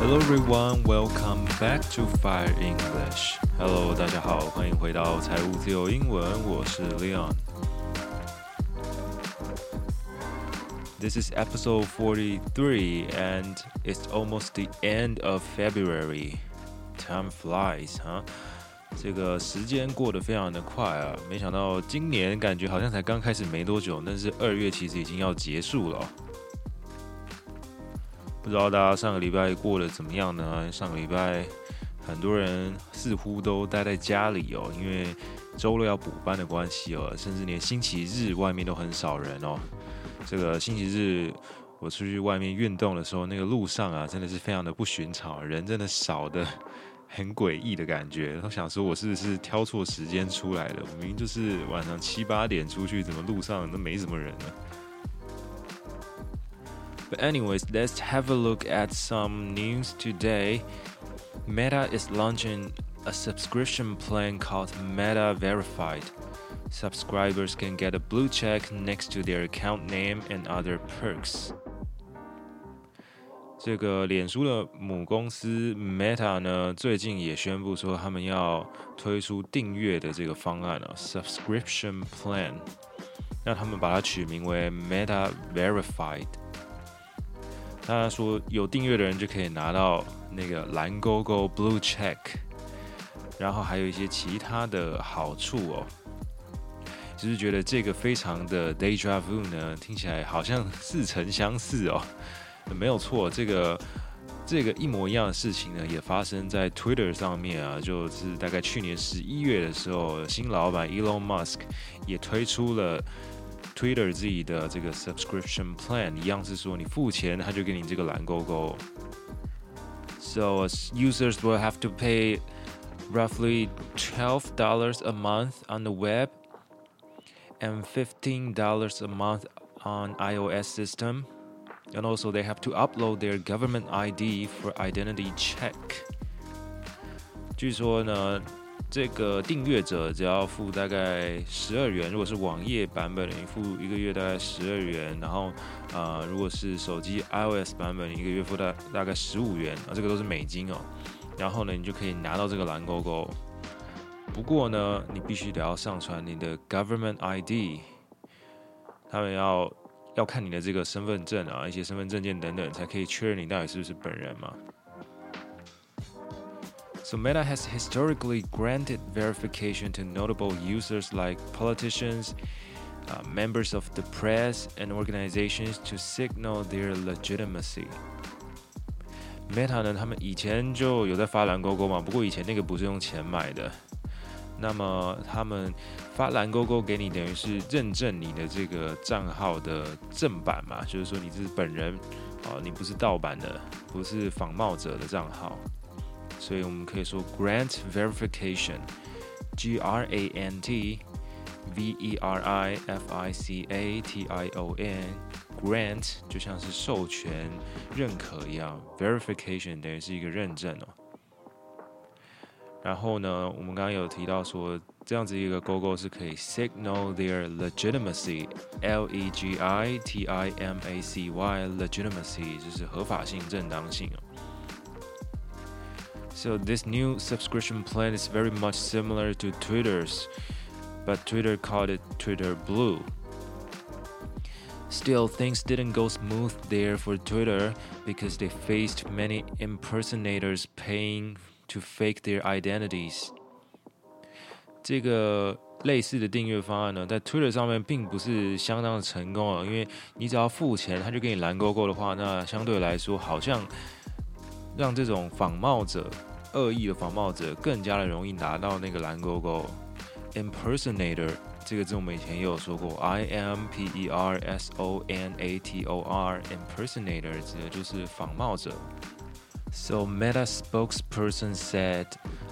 Hello everyone, welcome back to Fire English. Hello, 大家好，欢迎回到财务自由英文，我是 Leon. This is episode 43, and it's almost the end of February. Time flies, huh?这个时间过得非常的快啊，没想到今年感觉好像才刚开始没多久，但是2月其实已经要结束了哦。不知道大家上个礼拜过得怎么样呢？上个礼拜很多人似乎都待在家里哦，因为周六要补班的关系哦，甚至连星期日外面都很少人哦。这个星期日我出去外面运动的时候，那个路上啊，真的是非常的不寻常，人真的少的。很诡异的感觉，我想说，我是不是挑错时间出来了？我明明就是晚上7、8点出去，怎么路上都没什么人呢？ But anyways, let's have a look at some news today. Meta is launching a subscription plan called Meta Verified. Subscribers can get a blue check next to their account name and other perks.这个脸书的母公司 Meta 呢，最近也宣布说他们要推出订阅的这个方案哦 ，subscription plan。那他们把它取名为 Meta Verified。他说有订阅的人就可以拿到那个蓝勾勾 blue check， 然后还有一些其他的好处哦。就是觉得这个非常的 deja vu 呢，听起来好像似曾相识哦。没有错，这个一模一样的事情呢，也发生在 Twitter 上面啊，就是大概去年11月的时候，新老板 Elon Musk 也推出了 Twitter 自己的这个 subscription plan， 一样是说你付钱，他就给你这个蓝勾勾。So users will have to pay roughly $12 a month on the web and $15 a month on iOS system.And also, they have to upload their government ID for identity check. 据说呢，这个订阅者只要付大概$12，如果是网页版本，你付一个月大概$12，然后如果是手机 iOS 版本，一个月付大概$15，啊，这个都是美金哦。然后呢，你就可以拿到这个蓝勾勾。不过呢，你必须得要上传你的 government ID， 他们要看你的这个身份证啊，一些身份证件等等，才可以确认你到底是不是本人嘛。So Meta has historically granted verification to notable users like politicians, members of the press, and organizations to signal their legitimacy. Meta 呢，他们以前就有在发蓝勾勾嘛，不过以前那个不是用钱买的。那么他们发蓝勾勾给你，等于是认证你的这个账号的正版嘛，就是说你是本人，你不是盗版的，不是仿冒者的账号，所以我们可以说 grant verification，G R A N T V E R I F I C A T I O N，grant 就像是授权、认可一样 ，verification 等于是一个认证哦。然后呢，我们刚刚有提到说，这样子一个勾勾是可以 signal their legitimacy, L-E-G-I-T-I-M-A-C-Y, legitimacy 就是合法性、正当性。So this new subscription plan is very much similar to Twitter's, but Twitter called it Twitter Blue. Still, things didn't go smooth there for Twitter because they faced many impersonators paying.To fake their identities. 这个类似的订阅方案呢，在 Twitter 上面并不是相当的成功啊，因为你只要付钱，他就给你蓝勾勾的话，那相对来说，好像让这种仿冒者、恶意的仿冒者更加的容易拿到那个蓝勾勾。Impersonator 这个字我们以前也有说过 ，I-M-P-E-R-S-O-N-A-T-O-R impersonator 指的就是仿冒者。So Meta spokesperson said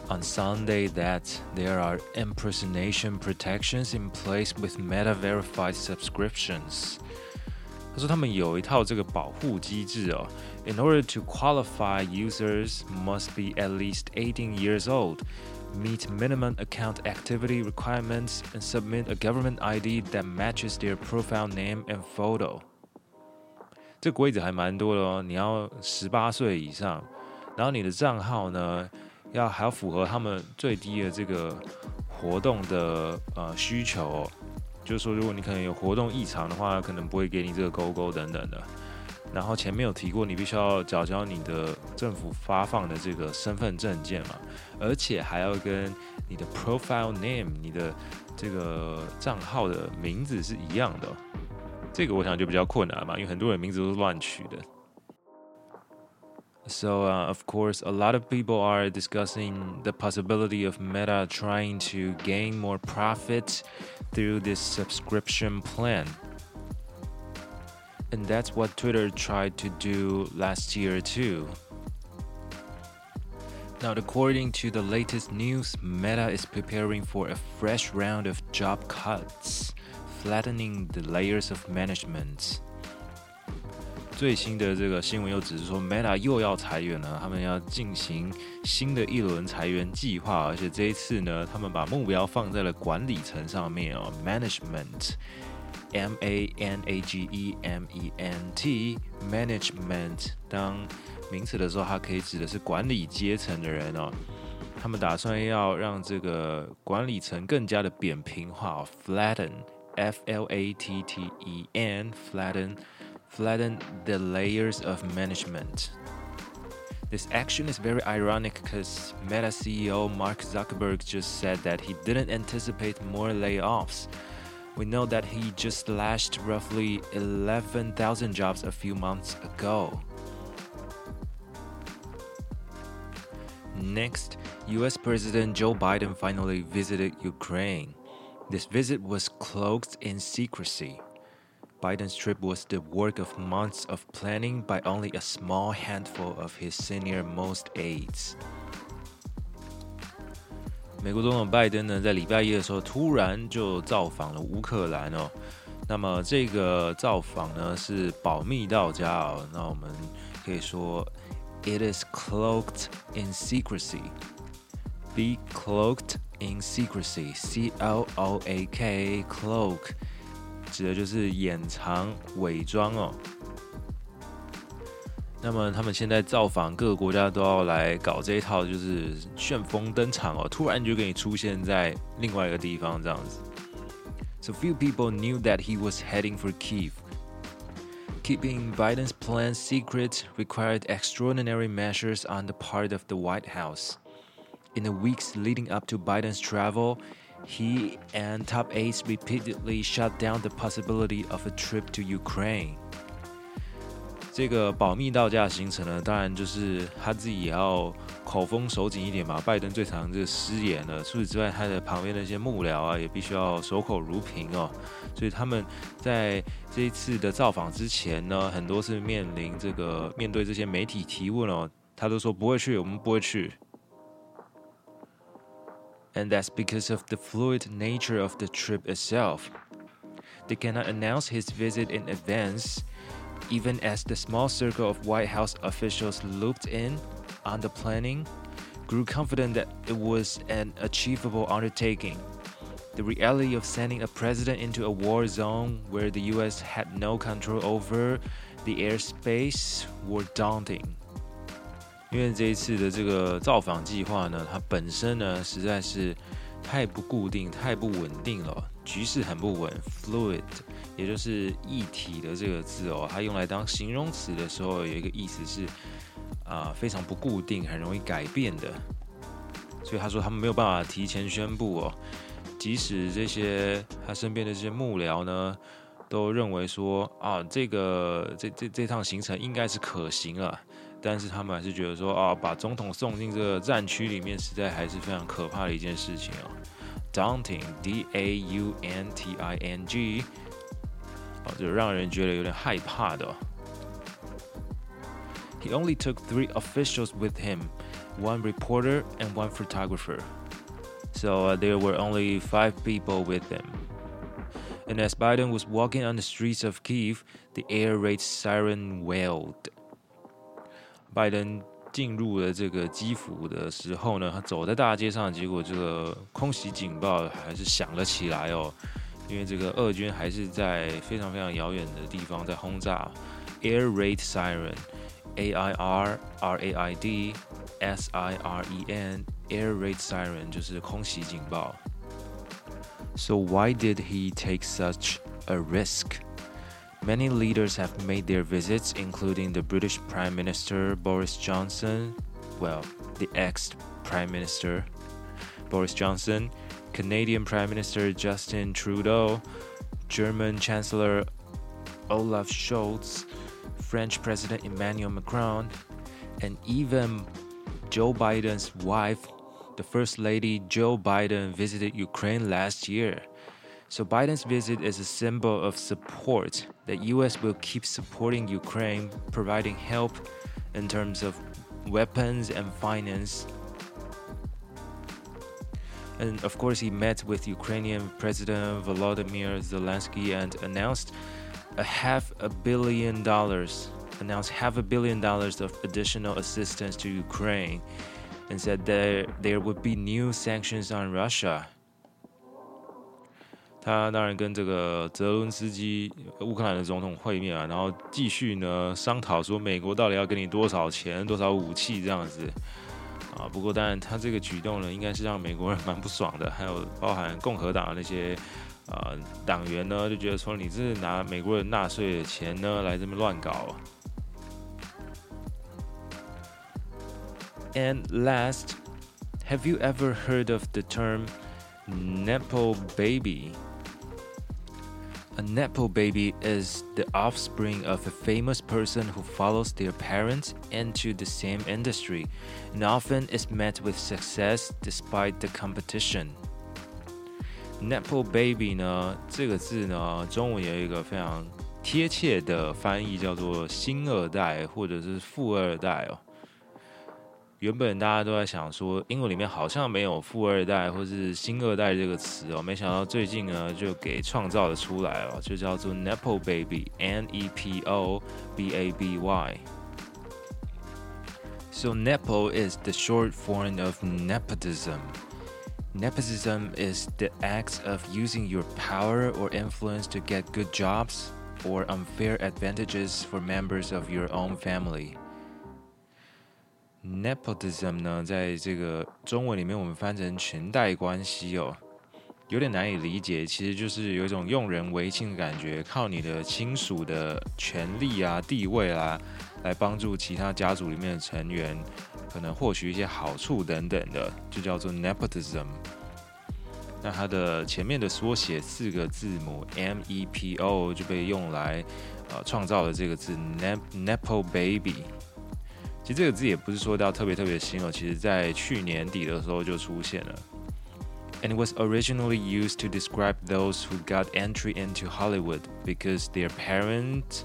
on Sunday that there are impersonation protections in place with Meta Verified subscriptions. 他说他们有一套这个保护机制哦。In order to qualify, users must be at least 18 years old, meet minimum account activity requirements, and submit a government ID that matches their profile name and photo.这规则还蛮多的哦，你要18岁以上，然后你的账号呢还要符合他们最低的这个活动的需求哦，就是说如果你可能有活动异常的话，可能不会给你这个勾勾等等的。然后前面有提过，你必须要缴交你的政府发放的这个身份证件嘛，而且还要跟你的 profile name 你的这个账号的名字是一样的哦。这个我想就比较困难嘛，因为很多人名字都是乱取的。So, of course, a lot of people are discussing the possibility of Meta trying to gain more profit through this subscription plan. And that's what Twitter tried to do last year too. Now, according to the latest news, Meta is preparing for a fresh round of job cuts, flattening the layers of management.最新的这个新闻又指出说 ，Meta 又要裁员了，他们要进行新的一轮裁员计划，而且这一次呢，他们把目标放在了管理层上面哦 ，management，M-A-N-A-G-E-M-E-N-T，management 当名词的时候，它可以指的是管理阶层的人哦。他们打算要让这个管理层更加的扁平化哦 ，flatten，F-L-A-T-T-E-N，flatten。Flatten the layers of management. This action is very ironic because Meta CEO Mark Zuckerberg just said that he didn't anticipate more layoffs. We know that he just slashed roughly 11,000 jobs a few months ago. Next, US President Joe Biden finally visited Ukraine. This visit was cloaked in secrecy.Biden's trip was the work of months of planning by only a small handful of his senior-most aides. 美国总统拜登呢，在礼拜一的时候突然就造访了乌克兰哦。那么这个造访呢是保密到家哦。那我们可以说 ，It is cloaked in secrecy. Be cloaked in secrecy. C-L-O-A-K. Cloak.指的就是掩藏、伪装哦。那么他们现在造访各个国家都要来搞这一套，就是旋风登场哦，突然就给你出现在另外一个地方这样子。So few people knew that he was heading for Kyiv. Keeping Biden's plan secret required extraordinary measures on the part of the White House. In the weeks leading up to Biden's travel,He and top aides repeatedly shut down the possibility of a trip to Ukraine. 这个保密到家的行程呢，当然就是他自己也要口风守紧一点嘛。拜登最常这失言了，除此之外，他的旁边那些幕僚啊，也必须要守口如瓶哦。所以他们在这一次的造访之前呢，很多是面对这些媒体提问哦，他都说不会去，我们不会去。And that's because of the fluid nature of the trip itself. They cannot announce his visit in advance, even as the small circle of White House officials looped in on the planning grew confident that it was an achievable undertaking. The reality of sending a president into a war zone where the U.S. had no control over the airspace were daunting.因为这一次的这个造访计划呢，它本身呢实在是太不固定、太不稳定了，局势很不稳 ，fluid， 也就是液体的这个字哦，它用来当形容词的时候，有一个意思是非常不固定、很容易改变的。所以他说他们没有办法提前宣布哦，即使这些他身边的这些幕僚呢，都认为说啊，这趟行程应该是可行了。但是他们还是觉得说啊，把总统送进这个战区里面，实在还是非常可怕的一件事情哦。Daunting, D-A-U-N-T-I-N-G， 就让人觉得有点害怕的哦。He only took 3 officials with him, 1 reporter and 1 photographer. So there were only 5 people with him. And as Biden was walking on the streets of Kyiv, the air raid siren wailed.拜登进入了这个基辅的时候呢，他走在大街上，结果这个空袭警报还是响了起来哦，因为这个俄军还是在非常非常遥远的地方在轰炸。Air raid siren, A-I-R-R-A-I-D SIREN Air Raid Siren 就是空袭警报。So why did he take such a risk? Many leaders have made their visits, including the British Prime Minister Boris Johnson, the ex-Prime Minister Boris Johnson, Canadian Prime Minister Justin Trudeau, German Chancellor Olaf Scholz, French President Emmanuel Macron, and even Joe Biden's wife, the First Lady Jill Biden, visited Ukraine last year. So Biden's visit is a symbol of support that U.S. will keep supporting Ukraine, providing help in terms of weapons and finance. And of course, he met with Ukrainian President Volodymyr Zelensky and announced $500 million of additional assistance to Ukraine, and said that there would be new sanctions on Russia. 他当然跟这个泽伦斯基乌克兰的总统会面啊，然后继续呢商讨说美国到底要给你多少钱、多少武器这样子啊。不过当然他这个举动呢，应该是让美国人蛮不爽的，还有包含共和党的那些党员呢就觉得说你这是拿美国人纳税的钱呢来这么乱搞啊。And last, have you ever heard of the term nepo baby?A nepo baby is the offspring of a famous person who follows their parents into the same industry and often is met with success despite the competition. Nepo baby 呢，这个字呢，中文有一个非常贴切的翻译，叫做新二代或者是富二代哦。原本大家都在想说，英文里面好像没有富二代或是新二代这个词哦，没想到最近呢就给创造了出来哦，就叫做 nepo baby N-E-P-O-B-A-B-Y。So nepo is the short form of nepotism. Nepotism is the act of using your power or influence to get good jobs or unfair advantages for members of your own family.Nepotism 呢，在这个中文里面我们翻成裙带关系哦，有点难以理解。其实就是有一种用人唯亲的感觉，靠你的亲属的权利啊、地位啊，来帮助其他家族里面的成员，可能获取一些好处等等的，就叫做 nepotism。那它的前面的缩写四个字母 MEPO 就被用来创造了这个字 nepo baby。其实这个字也不是说到特别新哦，其实在去年底的时候就出现了。And it was originally used to describe those who got entry into Hollywood because their parents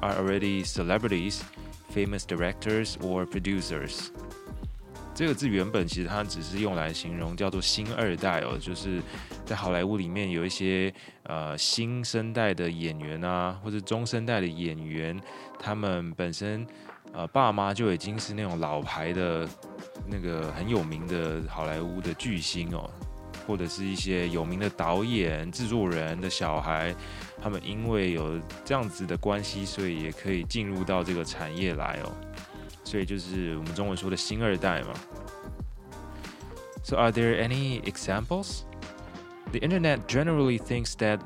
are already celebrities, famous directors or producers. 这个字原本其实它只是用来形容叫做新二代哦，就是在好莱坞里面有一些新生代的演员啊，或者中生代的演员，他们本身爸妈就已经是那种老牌的那个很有名的好莱坞的巨星哦，或者是一些有名的导演、制作人的小孩，他们因为有这样子的关系，所以也可以进入到这个产业来哦，所以就是我们中文说的新二代嘛。So are there any examples? The internet generally thinks that,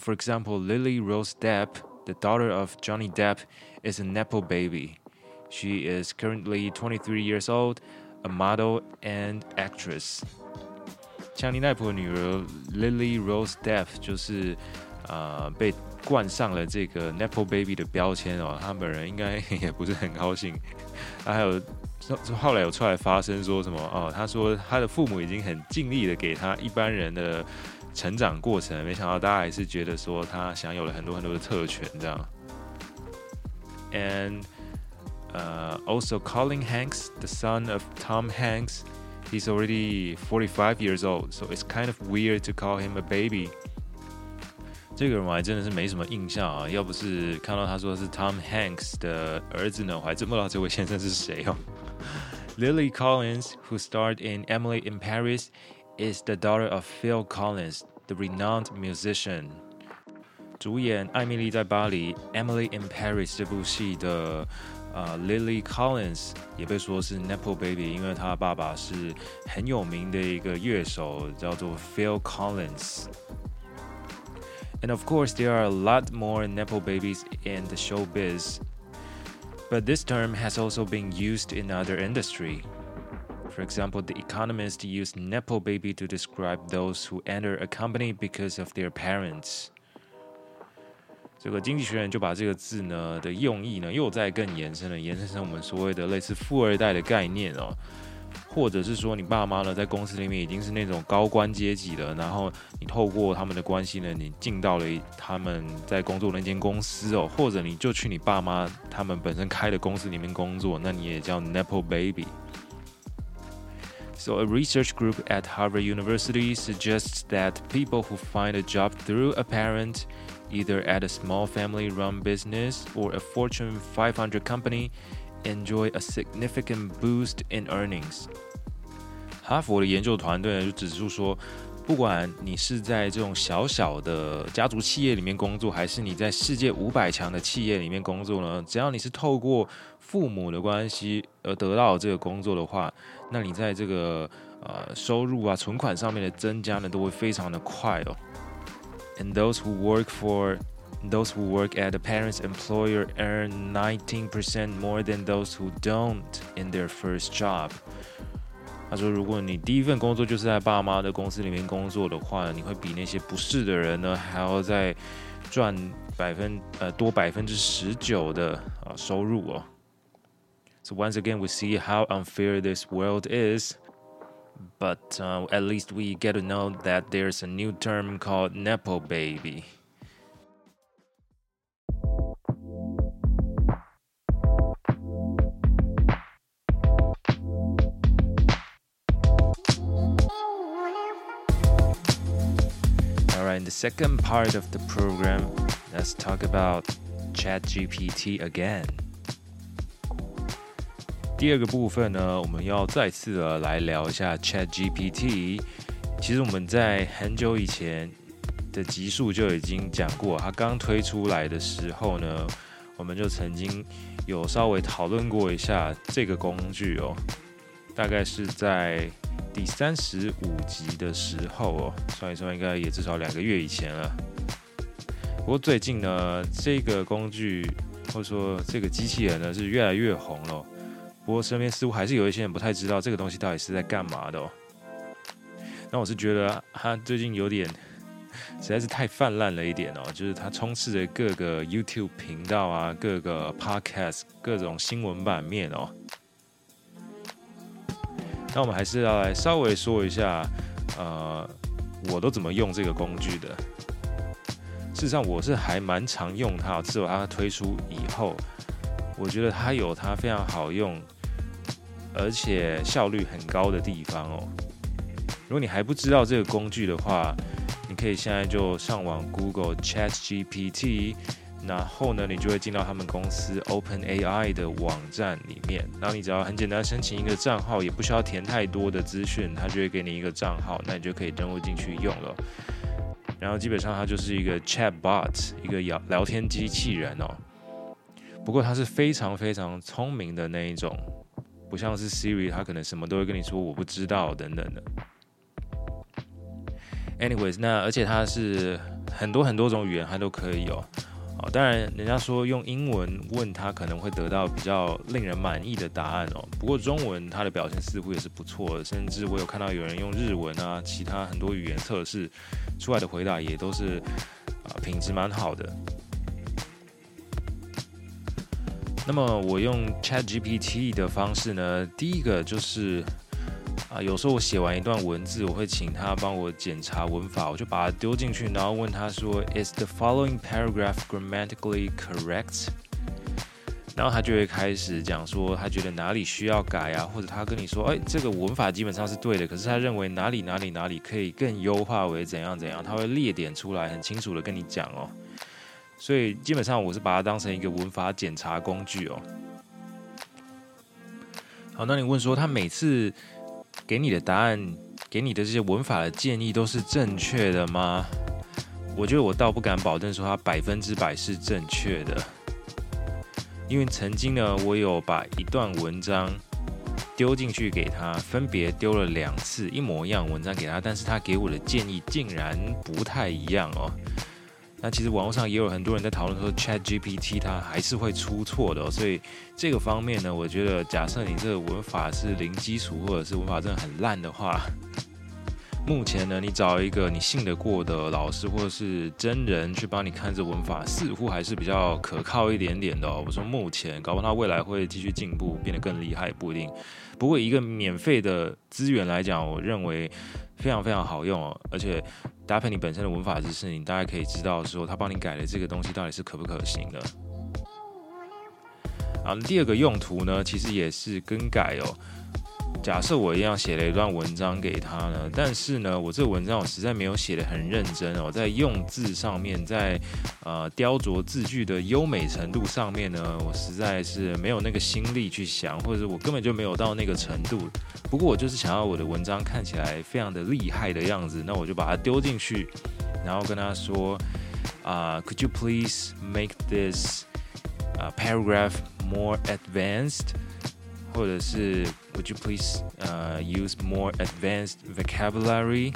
for example, Lily Rose Depp, the daughter of Johnny Depp, is a nepo baby.She is currently 23 years old, a model and actress. 强尼戴普的女儿 Lily Rose Depp 就是被冠上了这个 nepo baby 的标签哦，她本人应该也不是很高兴。她还有后来有出来发声说什么哦，她说她的父母已经很尽力的给她一般人的成长过程，没想到大家还是觉得说她享有了很多很多的特权这样。And also, Colin Hanks, the son of Tom Hanks, he's already 45 years old, so it's kind of weird to call him a baby. 这个人我还真的是没什么印象啊，要不是看到他说是 Tom Hanks 的儿子呢，我还真不知道这位先生是谁哦。Lily Collins, who starred in Emily in Paris, is the daughter of Phil Collins, the renowned musician.主演艾蜜莉在巴黎 Emily in Paris 这部戏的 Lily Collins 也被说是 nepo baby， 因为她爸爸是很有名的一个乐手，叫做 Phil Collins。And of course, there are a lot more nepo babies in the showbiz, but this term has also been used in other industry. For example, The Economist used nepo baby to describe those who enter a company because of their parents.这个经济学人就把这个字呢的用意呢又再更延伸成我们所谓的类似富二代的概念哦，或者是说你爸妈呢在公司里面已经是那种高官阶级了，然后你透过他们的关系呢，你进到了他们在工作的那间公司哦，或者你就去你爸妈他们本身开的公司里面工作，那你也叫 nepo baby。So a research group at Harvard University suggests that people who find a job through a parent.Either at a small family-run business or a Fortune 500 company, enjoy a significant boost in earnings. 哈佛的研究团队就指出说，不管你是在这种小小的家族企业里面工作，还是你在世界500强的企业里面工作呢，只要你是透过父母的关系而得到这个工作的话，那你在这个收入啊、存款上面的增加呢，都会非常的快哦。And those who work at a parent's employer earn 19% more than those who don't in their first job. 他说，如果你第一份工作就是在爸妈的公司里面工作的话，你会比那些不是的人呢还要再赚多19%的收入哦。So once again, we see how unfair this world is.But at least we get to know that there's a new term called nepo baby. All right, in the second part of the program, let's talk about ChatGPT again.第二个部分呢，我们要再次的来聊一下 ChatGPT。其实我们在很久以前的集数就已经讲过，它刚推出来的时候呢，我们就曾经有稍微讨论过一下这个工具哦。大概是在第35集的时候哦，算一算应该也至少2个月以前了。不过最近呢，这个工具或者说这个机器人呢是越来越红了。不过身边似乎还是有一些人不太知道这个东西到底是在干嘛的哦。那我是觉得他最近有点实在是太泛滥了一点哦，就是他充斥着各个 YouTube 频道啊、各个 Podcast、各种新闻版面哦。那我们还是要来稍微说一下，我都怎么用这个工具的。事实上，我是还蛮常用它，至少它推出以后，我觉得它有它非常好用。而且效率很高的地方哦。如果你还不知道这个工具的话，你可以现在就上网 Google ChatGPT， 然后呢，你就会进到他们公司 Open AI 的网站里面。然后你只要很简单申请一个账号，也不需要填太多的资讯，它就会给你一个账号，那你就可以登录进去用了。然后基本上它就是一个 Chatbot， 一个聊天机器人哦。不过它是非常非常聪明的那一种。不像是 Siri， 他可能什么都会跟你说我不知道等等的。Anyways， 那而且他是很多种语言他都可以有。当然人家说用英文问他可能会得到比较令人满意的答案哦。不过中文他的表现似乎也是不错的，甚至我有看到有人用日文啊，其他很多语言测试出来的回答也都是品质蛮好的。那么我用 ChatGPT 的方式呢，第一个就是有时候我写完一段文字，我会请他帮我检查文法，我就把它丢进去，然后问他说 Is the following paragraph grammatically correct？ 然后他就会开始讲说他觉得哪里需要改啊，或者他跟你说这个文法基本上是对的，可是他认为哪里可以更优化为怎样，他会列点出来，很清楚的跟你讲哦。所以基本上我是把它当成一个文法检查工具哦。好，那你问说他每次给你的答案，给你的这些文法的建议都是正确的吗？我觉得我倒不敢保证说它100%是正确的。因为曾经呢，我有把一段文章丢进去给他，分别丢了2次一模一样文章给他，但是他给我的建议竟然不太一样哦。那其实网络上也有很多人在讨论说 ChatGPT 它还是会出错的哦，所以这个方面呢，我觉得假设你这个文法是零基础，或者是文法真的很烂的话，目前呢，你找一个你信得过的老师或者是真人去帮你看这文法，似乎还是比较可靠一点点的哦。我说目前，搞不好它未来会继续进步，变得更厉害，不一定。不过一个免费的资源来讲，我认为非常非常好用哦，而且搭配你本身的文法知识，你大概可以知道说他帮你改的这个东西到底是可不可行的。好，第2个用途呢，其实也是更改哦。假设我一样写了一段文章给他呢，但是呢，我这个文章我实在没有写得很认真哦，在用字上面，在雕琢字句的优美程度上面呢，我实在是没有那个心力去想，或者是我根本就没有到那个程度。不过我就是想要我的文章看起来非常的厉害的样子，那我就把它丢进去，然后跟他说，Could you please make this paragraph more advanced？或者是 Would you please use more advanced vocabulary？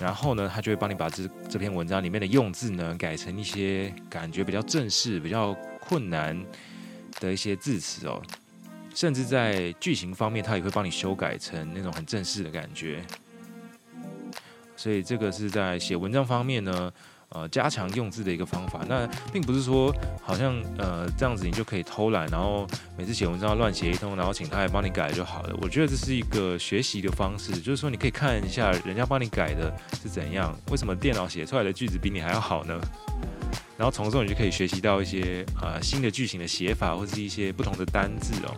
然后呢，他就会帮你把这篇文章里面的用字呢改成一些感觉比较正式、比较困难的一些字词哦。甚至在句型方面，他也会帮你修改成那种很正式的感觉。所以这个是在写文章方面呢，加强用字的一个方法。那并不是说好像这样子你就可以偷懒，然后每次写文章乱写一通，然后请他来帮你改就好了。我觉得这是一个学习的方式，就是说你可以看一下人家帮你改的是怎样，为什么电脑写出来的句子比你还要好呢？然后从中你就可以学习到一些新的句型的写法，或是一些不同的单字哦。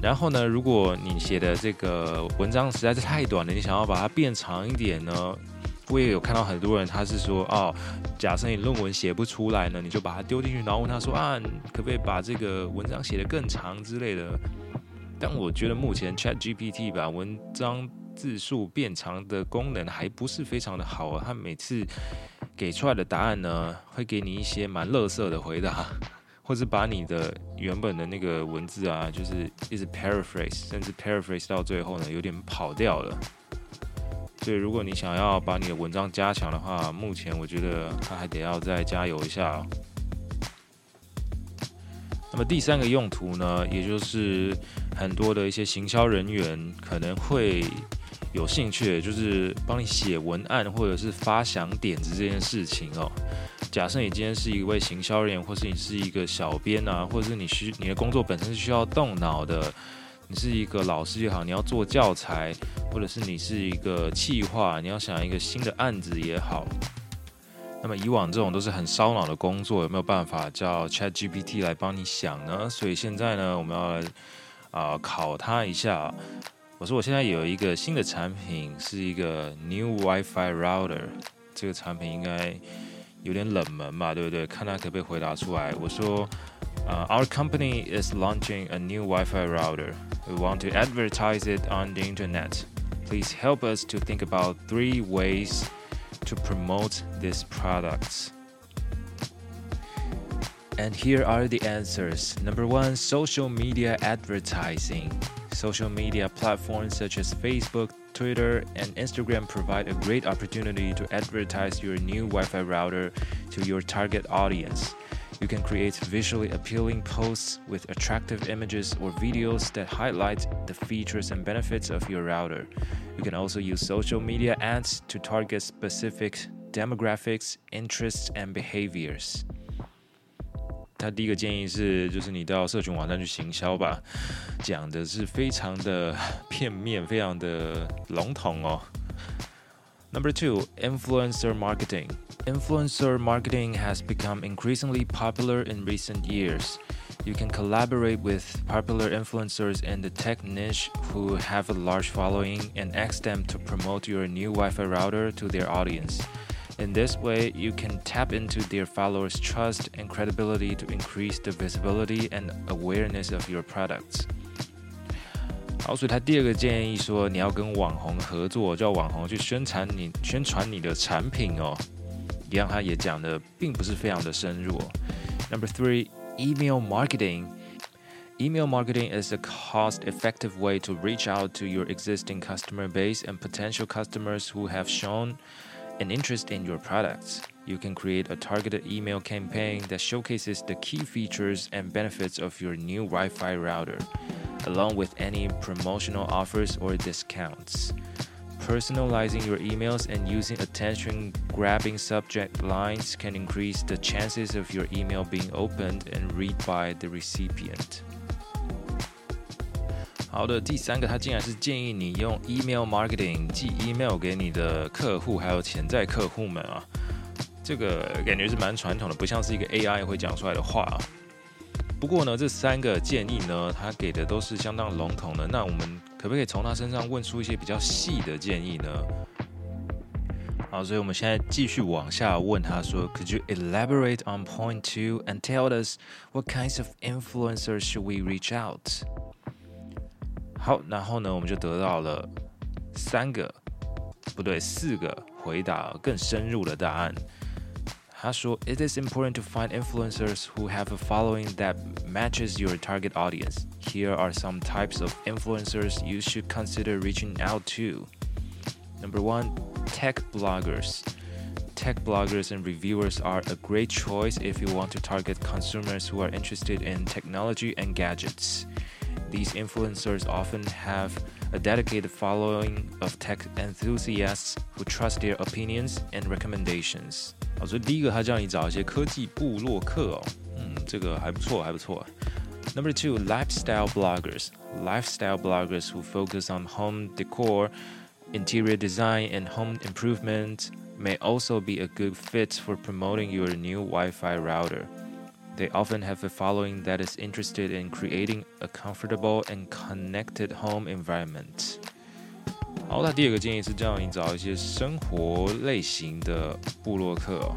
然后呢，如果你写的这个文章实在是太短了，你想要把它变长一点呢？我也有看到很多人，他是说哦，假设你论文写不出来呢，你就把它丢进去，然后问他说啊，你可不可以把这个文章写得更长之类的？但我觉得目前 ChatGPT 把文章字数变长的功能还不是非常的好啊，它每次给出来的答案呢，会给你一些蛮垃圾的回答，或是把你的原本的那个文字啊，就是一直 paraphrase， 甚至 paraphrase 到最后呢，有点跑掉了。所以，如果你想要把你的文章加强的话，目前我觉得它还得要再加油一下哦。那么第3个用途呢，也就是很多的一些行销人员可能会有兴趣，就是帮你写文案或者是发想点子这件事情哦。假设你今天是一位行销人员，或是你是一个小编啊，或者是你的工作本身是需要动脑的。你是一个老师也好，你要做教材，或者是你是一个企划，你要想一个新的案子也好，那么以往这种都是很烧脑的工作，有没有办法叫 ChatGPT 来帮你想呢？所以现在呢，我们要考它一下。我说我现在有一个新的产品，是一个 New Wi-Fi Router， 这个产品应该有点冷门吧，对不对？看它可不可以回答出来。我说Our company is launching a new Wi-Fi router. We want to advertise it on the internet. Please help us to think about 3 ways to promote this product. And here are the answers. Number 1, social media advertising. Social media platforms such as Facebook, Twitter, and Instagram provide a great opportunity to advertise your new Wi-Fi router to your target audience.You can create visually appealing posts with attractive images or videos that highlight the features and benefits of your router. You can also use social media ads to target specific demographics, interests, and behaviors. 他第一个建议是，就是你到社群网站去行销吧，讲的是非常的片面，非常的笼统哦。Number 2, influencer marketing. Influencer marketing has become increasingly popular in recent years. You can collaborate with popular influencers in the tech niche who have a large following and ask them to promote your new Wi-Fi router to their audience. In this way, you can tap into their followers' trust and credibility to increase the visibility and awareness of your products.好，所以他第2个建议说，你要跟网红合作，叫网红去宣传你的产品哦。一样，他也讲的并不是非常的深入哦。Number three, email marketing. Email marketing is a cost-effective way to reach out to your existing customer base and potential customers who have shown an interest in your products. You can create a targeted email campaign that showcases the key features and benefits of your new Wi-Fi router, along with any promotional offers or discounts. Personalizing your emails and using attention-grabbing subject lines can increase the chances of your email being opened and read by the recipient. 好的，第三个，他竟然是建议你用 email marketing 寄 email 给你的客户还有潜在客户们啊，这个感觉是蛮传统的，不像是一个 AI 会讲出来的话啊。不过呢，这三个建议呢，他给的都是相当笼统的。那我们可不可以从他身上问出一些比较细的建议呢？好，所以我们现在继续往下问他说 ，Could you elaborate on point two and tell us what kinds of influencers should we reach out？好，然后呢，我们就得到了四个回答更深入的答案。他说 ，It is important to find influencers who have a following that matches your target audience. Here are some types of influencers you should consider reaching out to. Number one, tech bloggers. Tech bloggers and reviewers are a great choice if you want to target consumers who are interested in technology and gadgets.These influencers often have a dedicated following of tech enthusiasts who trust their opinions and recommendations. 好，所以第一个他叫你找一些科技部落客哦，这个还不错，还不错。Number two, lifestyle bloggers. Lifestyle bloggers who focus on home decor, interior design, and home improvement may also be a good fit for promoting your new Wi-Fi router.They often have a following that is interested in creating a comfortable and connected home environment. 好，他第二个建议是叫你找一些生活类型的部落客哦，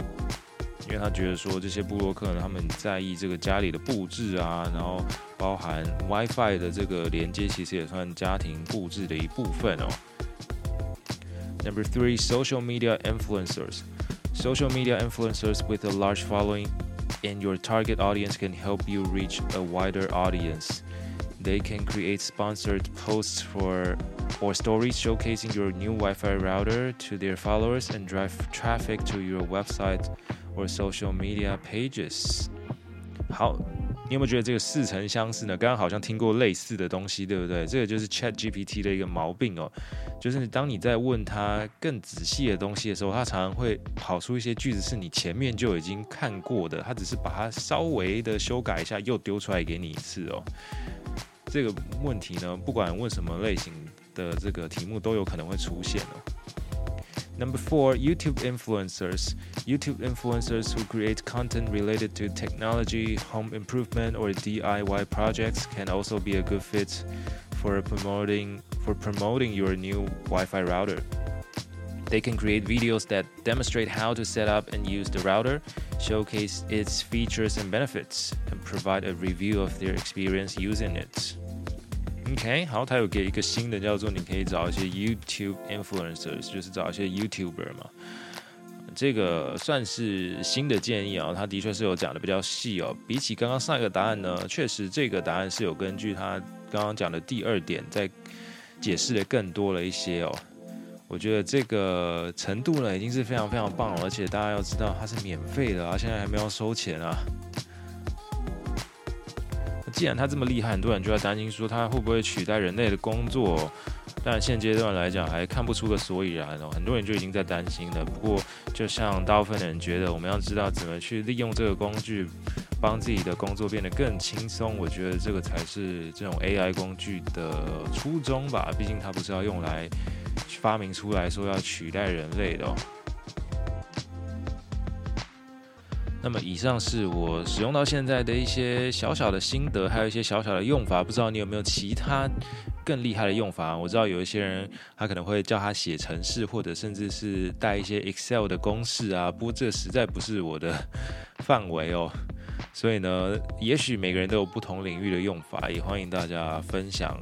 因为他觉得说这些部落客呢，他们在意这个家里的布置啊，然后包含 Wi-Fi 的这个连接，其实也算家庭布置的一部分哦。Number three, social media influencers. Social media influencers with a large following.And your target audience can help you reach a wider audience. They can create sponsored posts or stories showcasing your new Wi-Fi router to their followers and drive traffic to your website or social media pages. 好，你有没有觉得这个似曾相识呢？刚刚好像听过类似的东西，对不对？这个就是 ChatGPT 的一个毛病哦，就是当你在问它更仔细的东西的时候，它常常会跑出一些句子是你前面就已经看过的，它只是把它稍微的修改一下，又丢出来给你一次哦。这个问题呢，不管问什么类型的这个题目都有可能会出现哦。Number four, YouTube influencers. YouTube influencers who create content related to technology, home improvement, or DIY projects can also be a good fit for promoting your new Wi-Fi router. They can create videos that demonstrate how to set up and use the router, showcase its features and benefits, and provide a review of their experience using it.OK， 好，他有给一个新的叫做你可以找一些 YouTube influencers， 就是找一些 YouTuber 嘛。这个算是新的建议啊，他的确是有讲的比较细哦。比起刚刚上一个答案呢，确实这个答案是有根据他刚刚讲的第二点在解释的更多了一些哦。我觉得这个程度呢已经是非常非常棒了，而且大家要知道它是免费的啊，现在还没有收钱啊。既然他这么厉害，很多人就要担心说他会不会取代人类的工作。但现阶段来讲，还看不出个所以然哦。很多人就已经在担心了。不过，就像大部分人觉得，我们要知道怎么去利用这个工具，帮自己的工作变得更轻松。我觉得这个才是这种 AI 工具的初衷吧。毕竟它不是要用来发明出来说要取代人类的哦。那么以上是我使用到现在的一些小小的心得，还有一些小小的用法，不知道你有没有其他更厉害的用法？我知道有一些人他可能会叫他写程式，或者甚至是带一些 Excel 的公式啊，不过这实在不是我的范围哦。所以呢，也许每个人都有不同领域的用法，也欢迎大家分享。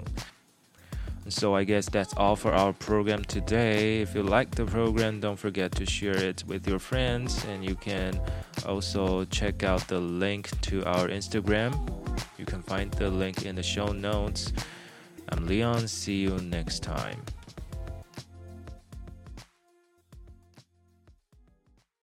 So I guess that's all for our program today. If you like the program, don't forget to share it with your friends, and you can also check out the link to our Instagram. You can find the link in the show notes. I'm Leon. See you next time.